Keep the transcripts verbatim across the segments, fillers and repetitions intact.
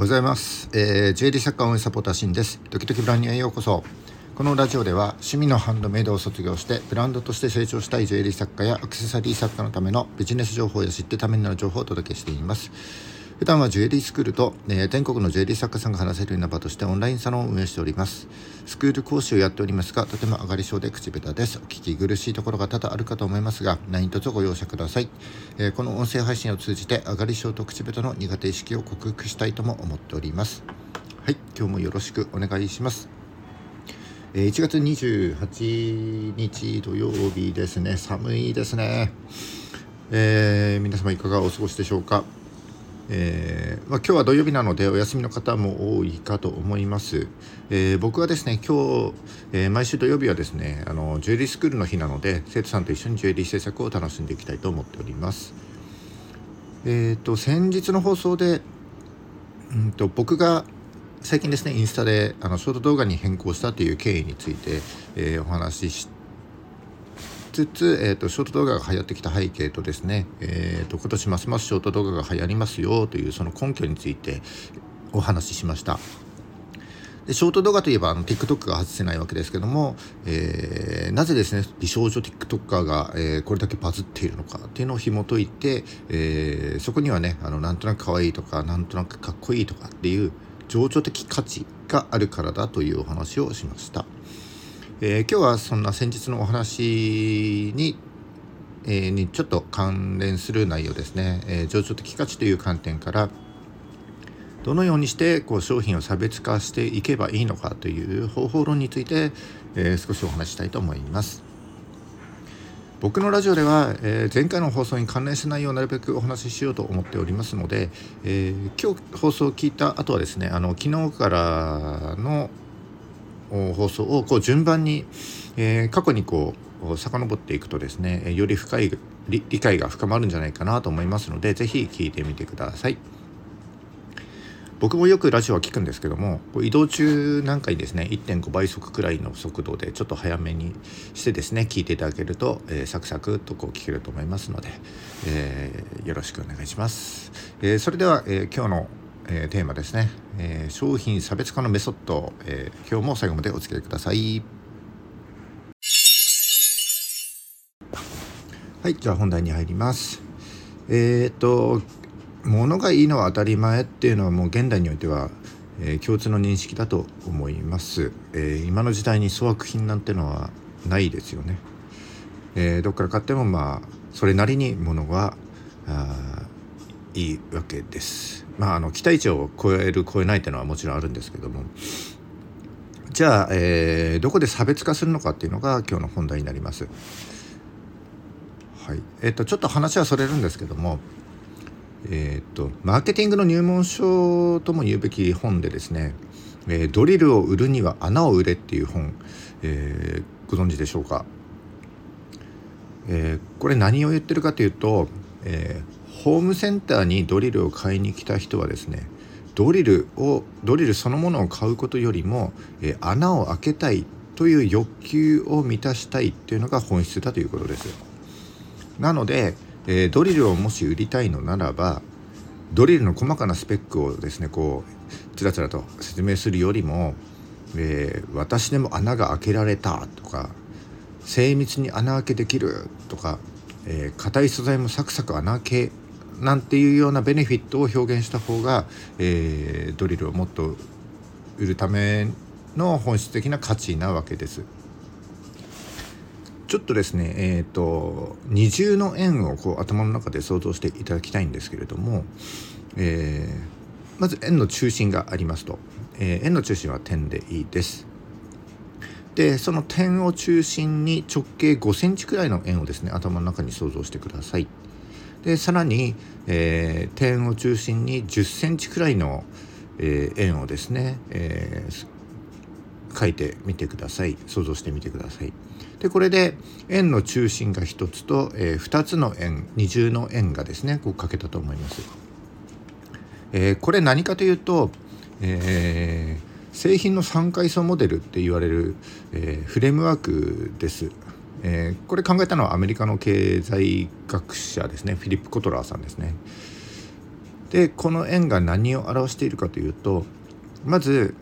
ございます、えー、ジュエリー作家応援サポーターシンです。ドキドキブランニューへようこそ。このラジオでは趣味のハンドメイドを卒業してブランドとして成長したいジュエリー作家やアクセサリー作家のためのビジネス情報や知ってためになる情報をお届けしています。普段はジュエリースクールと、えー、全国のジュエリー作家さんが話せるような場としてオンラインサロンを運営しております。スクール講師をやっておりますが、とても上がり症で口下手です。お聞き苦しいところが多々あるかと思いますが、何卒ご容赦ください、えー、この音声配信を通じて上がり症と口下手の苦手意識を克服したいとも思っております。はい、今日もよろしくお願いします。いちがつにじゅうはちにち土曜日ですね。寒いですね、えー、皆様いかがお過ごしでしょうか。えーまあ、今日は土曜日なのでお休みの方も多いかと思います。えー、僕はですね今日、えー、毎週土曜日はですねあのジュエリースクールの日なので、生徒さんと一緒にジュエリー制作を楽しんでいきたいと思っております。えー、と先日の放送で、うん、と僕が最近ですねインスタであのショート動画に変更したという経緯について、えー、お話ししつつ、えー、とショート動画が流行ってきた背景とですね、えー、と今年ますますショート動画が流行りますよというその根拠についてお話ししました。でショート動画といえばあの TikTok が外せないわけですけども、えー、なぜですね美少女 TikToker が、えー、これだけバズっているのかっていうのを紐解いて、えー、そこにはねあのなんとなく可愛いとかなんとなくかっこいいとかっていう情緒的価値があるからだというお話をしました。えー、今日はそんな先日のお話に、えー、にちょっと関連する内容ですね、えー、情緒的価値という観点からどのようにしてこう商品を差別化していけばいいのかという方法論について、えー、少しお話ししたいと思います。僕のラジオでは、えー、前回の放送に関連しないようなるべくお話ししようと思っておりますので、えー、今日放送を聞いた後はですねあの昨日からの放送をこう順番に、えー、過去にこう遡っていくとですねより深い 理, 理解が深まるんじゃないかなと思いますので、ぜひ聞いてみてください。僕もよくラジオは聞くんですけども、移動中なんかにですね いってんごばいそくくらいの速度でちょっと早めにしてですね聞いていただけると、えー、サクサクっとこう聞けると思いますので、えー、よろしくお願いします。えー、それでは、えー、今日の、えー、テーマですね、えー、商品差別化のメソッド、えー、今日も最後までお付き合いください。はい、じゃあ本題に入ります。えー、っと物がいいのは当たり前っていうのはもう現代においては、えー、共通の認識だと思います。えー、今の時代に粗悪品なんてのはないですよね。えー、どっから買ってもまあそれなりに物はあいいわけです。まあ、あの期待値を超える超えないっていうのはもちろんあるんですけども、じゃあ、えー、どこで差別化するのかっていうのが今日の本題になります。はい、えー、とちょっと話はそれるんですけども、えー、とマーケティングの入門書とも言うべき本でですね、えー、ドリルを売るには穴を売れっていう本、えー、ご存知でしょうか。えー、これ何を言ってるかというと、えー、ホームセンターにドリルを買いに来た人はですねドリルをドリルそのものを買うことよりも、えー、穴を開けたいという欲求を満たしたいっていうのが本質だということです。なのでえー、ドリルをもし売りたいのならばドリルの細かなスペックをですねこうつらつらと説明するよりも、えー、私でも穴が開けられたとか精密に穴開けできるとか、えー、硬い素材もサクサク穴開けなんていうようなベネフィットを表現した方が、えー、ドリルをもっと売るための本質的な価値なわけです。ちょっとですね、えーと、二重の円をこう頭の中で想像していただきたいんですけれども、えー、まず円の中心がありますと、えー、円の中心は点でいいです。で、その点を中心に直径ごセンチくらいの円をですね、頭の中に想像してください。で、さらに、えー、点を中心にじゅっセンチくらいの、えー、円をですね、えー書いてみてください。想像してみてください。で、これで円の中心がひとつと、えー、ふたつの円、二重の円がですねこう書けたと思います。えー、これ何かというと、えー、製品のさんかいそうモデルって言われる、えー、フレームワークです。えー、これ考えたのはアメリカの経済学者ですねフィリップ・コトラーさんですね。でこの円が何を表しているかというと、まず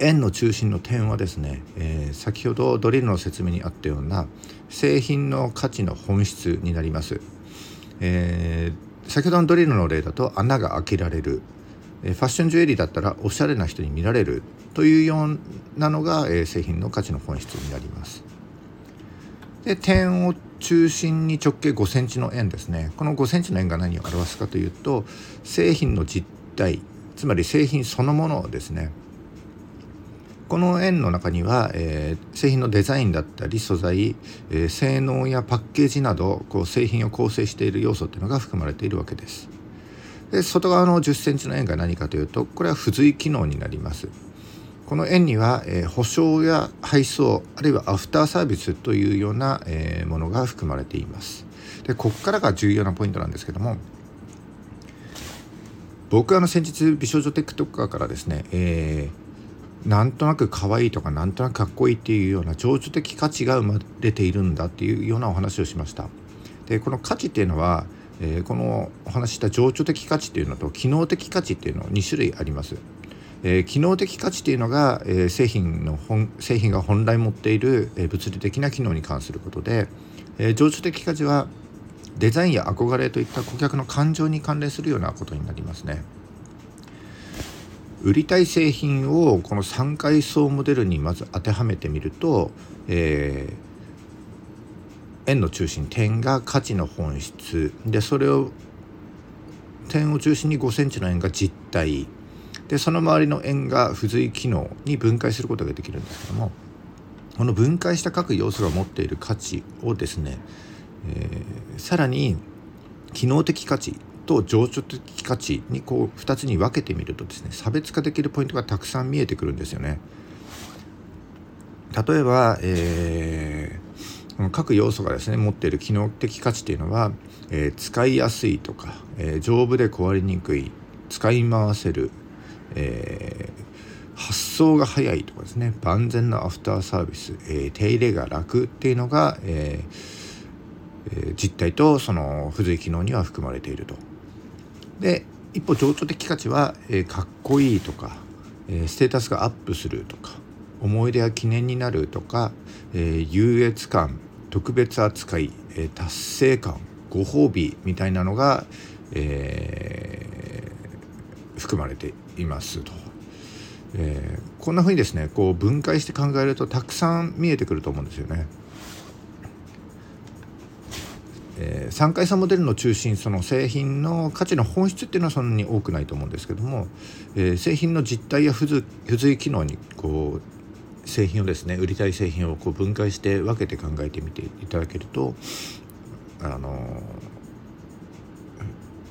円の中心の点はですね、えー、先ほどドリルの説明にあったような製品の価値の本質になります。えー、先ほどのドリルの例だと穴が開けられる、ファッションジュエリーだったらおしゃれな人に見られるというようなのが、えー、製品の価値の本質になります。で点を中心に直径ごセンチの円ですね。このごセンチの円が何を表すかというと、製品の実体、つまり製品そのものですね。この円の中には、えー、製品のデザインだったり素材、えー、性能やパッケージなど、こう製品を構成している要素というのが含まれているわけです。で外側のじゅっセンチの円が何かというと、これは付随機能になります。この円には、えー、保証や配送、あるいはアフターサービスというような、えー、ものが含まれています。でここからが重要なポイントなんですけども、僕はあの先日美少女TikTokerからですね、えーなんとなく可愛いとかなんとなくかっこいいっていうような情緒的価値が生まれているんだっていうようなお話をしました。でこの価値っていうのは、えー、このお話した情緒的価値っていうのと機能的価値っていうのに種類あります。えー、機能的価値っていうのが、えー、製品の本製品が本来持っている、えー、物理的な機能に関することで、えー、情緒的価値はデザインや憧れといった顧客の感情に関連するようなことになりますね。売りたい製品をこのさんかい層モデルにまず当てはめてみると、えー、円の中心点が価値の本質で、それを点を中心にごセンチの円が実体で、その周りの円が付随機能に分解することができるんですけども、この分解した各要素が持っている価値をですね、えー、さらに機能的価値と情緒的価値にこうふたつに分けてみるとですね、差別化できるポイントがたくさん見えてくるんですよね。例えば、えー、各要素がですね持っている機能的価値というのは、えー、使いやすいとか、えー、丈夫で壊れにくい、使い回せる、えー、発送が早いとかですね、万全なアフターサービス、えー、手入れが楽っていうのが、えー、実態とその付随機能には含まれていると。で一方情緒的価値は、えー、かっこいいとか、えー、ステータスがアップするとか、思い出や記念になるとか、えー、優越感、特別扱い、えー、達成感、ご褒美みたいなのが、えー、含まれていますと、えー、こんな風にですねこう分解して考えるとたくさん見えてくると思うんですよね。えー、さんかい差モデルの中心、その製品の価値の本質っていうのはそんなに多くないと思うんですけども、えー、製品の実態や付随、付随機能にこう製品をですね売りたい製品をこう分解して分けて考えてみていただけると、あの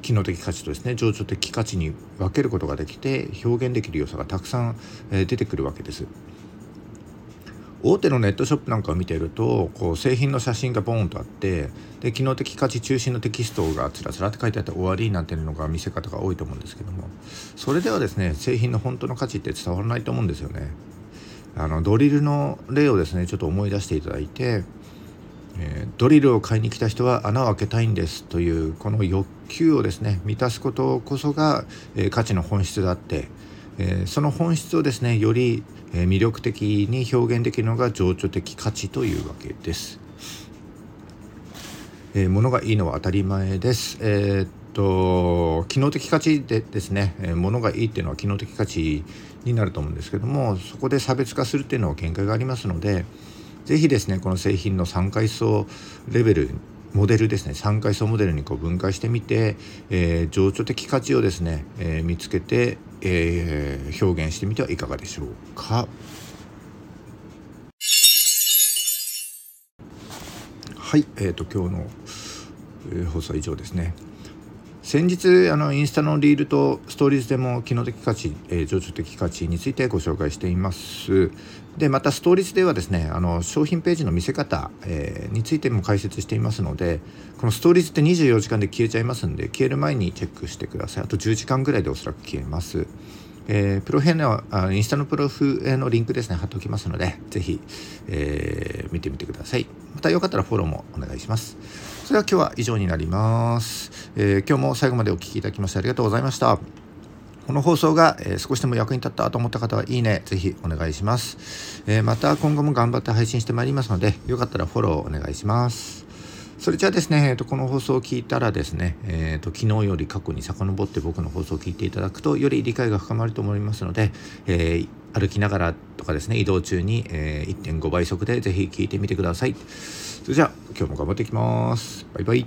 ー、機能的価値とですね情緒的価値に分けることができて、表現できる要素がたくさん、えー、出てくるわけです。大手のネットショップなんかを見ていると、こう製品の写真がボーンとあって、で機能的価値中心のテキストがつらつらって書いてあって終わりなんていうのが見せ方が多いと思うんですけども、それではですね製品の本当の価値って伝わらないと思うんですよね。あのドリルの例をですねちょっと思い出していただいて、えー、ドリルを買いに来た人は穴を開けたいんですというこの欲求をですね満たすことこそが、えー、価値の本質であって、えー、その本質をですねより魅力的に表現できるのが情緒的価値というわけです。えー、物がいいのは当たり前です。えー、っと機能的価値でですね、えー、物がいいっていうのは機能的価値になると思うんですけども、そこで差別化するっていうのは限界がありますので、ぜひですねこの製品のさんかい層レベルモデルですねさんかい層モデルにこう分解してみて、えー、情緒的価値をですね、えー、見つけて、えー、表現してみてはいかがでしょうか。はい、えーと今日の、えー、放送は以上ですね。先日あのインスタのリールとストーリーズでも機能的価値、えー、情緒的価値についてご紹介しています。でまたストーリーズではですねあの商品ページの見せ方、えー、についても解説していますので、このストーリーズってにじゅうよじかんで消えちゃいますんで、消える前にチェックしてください。あとじゅうじかんぐらいでおそらく消えます。えー、プロフィーのあインスタのプロフィーのリンクですね貼っておきますので、ぜひ、えー、見てみてください。またよかったらフォローもお願いします。それでは今日は以上になります、えー、今日も最後までお聞きいただきましてありがとうございました。この放送が、えー、少しでも役に立ったと思った方はいいねぜひお願いします、えー、また今後も頑張って配信してまいりますのでよかったらフォローお願いします。それじゃあですね、えー、とこの放送を聞いたらですね、えー、と昨日より過去に遡って僕の放送を聞いていただくとより理解が深まると思いますので、えー、歩きながらとかですね移動中に、えー、いってんご 倍速でぜひ聞いてみてください。それじゃあ今日も頑張っていきます。バイバイ。